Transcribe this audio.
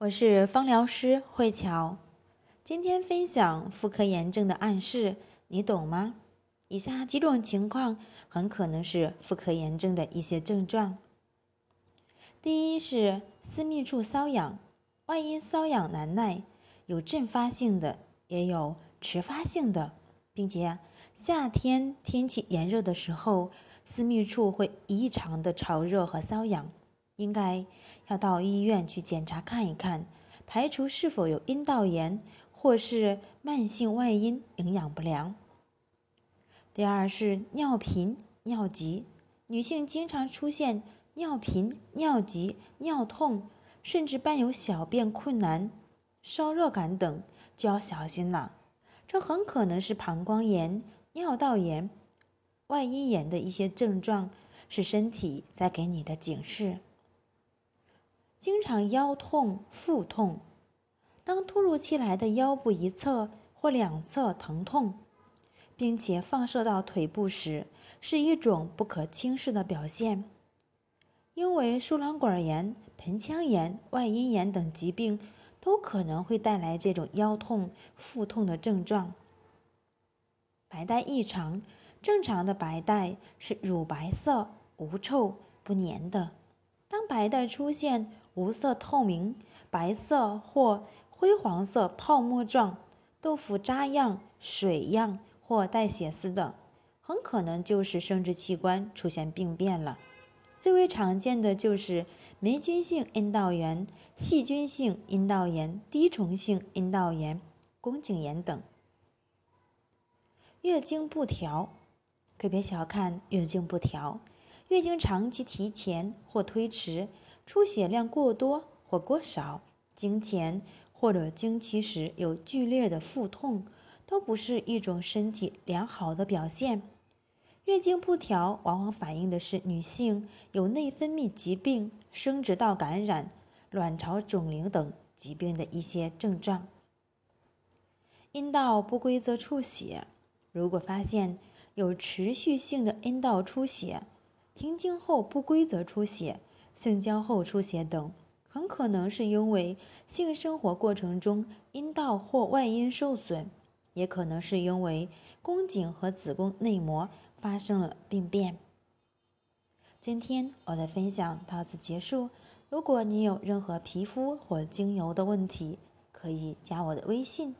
我是芳疗师慧乔，今天分享妇科炎症的暗示，你懂吗？以下几种情况很可能是妇科炎症的一些症状。第一是私密处瘙痒，外阴瘙痒难耐，有阵发性的，也有迟发性的，并且夏天天气炎热的时候，私密处会异常的潮热和瘙痒。应该要到医院去检查看一看，排除是否有阴道炎或是慢性外阴营养不良。第二是尿频、尿急，女性经常出现尿频、尿急、尿痛，甚至伴有小便困难、烧热感等，就要小心了。这很可能是膀胱炎、尿道炎、外阴炎的一些症状，是身体在给你的警示。经常腰痛、腹痛，当突如其来的腰部一侧或两侧疼痛，并且放射到腿部时，是一种不可轻视的表现。因为输卵管炎、盆腔炎、外阴炎等疾病都可能会带来这种腰痛、腹痛的症状。白带异常，正常的白带是乳白色、无臭、不粘的。当白带出现无色透明、白色或灰黄色泡沫状、豆腐渣样、水样或带血丝的，很可能就是生殖器官出现病变了。最为常见的就是霉菌性阴道炎、细菌性阴道炎、滴虫性阴道炎、宫颈炎等。月经不调，可别小看月经不调。月经长期提前或推迟，出血量过多或过少，经前或者经期时有剧烈的腹痛，都不是一种身体良好的表现。月经不调往往反映的是女性有内分泌疾病、生殖道感染、卵巢肿瘤等疾病的一些症状。阴道不规则出血，如果发现有持续性的阴道出血、停经后不规则出血、性交后出血等，很可能是因为性生活过程中阴道或外阴受损，也可能是因为宫颈和子宫内膜发生了病变。今天我的分享到此结束，如果你有任何皮肤或精油的问题，可以加我的微信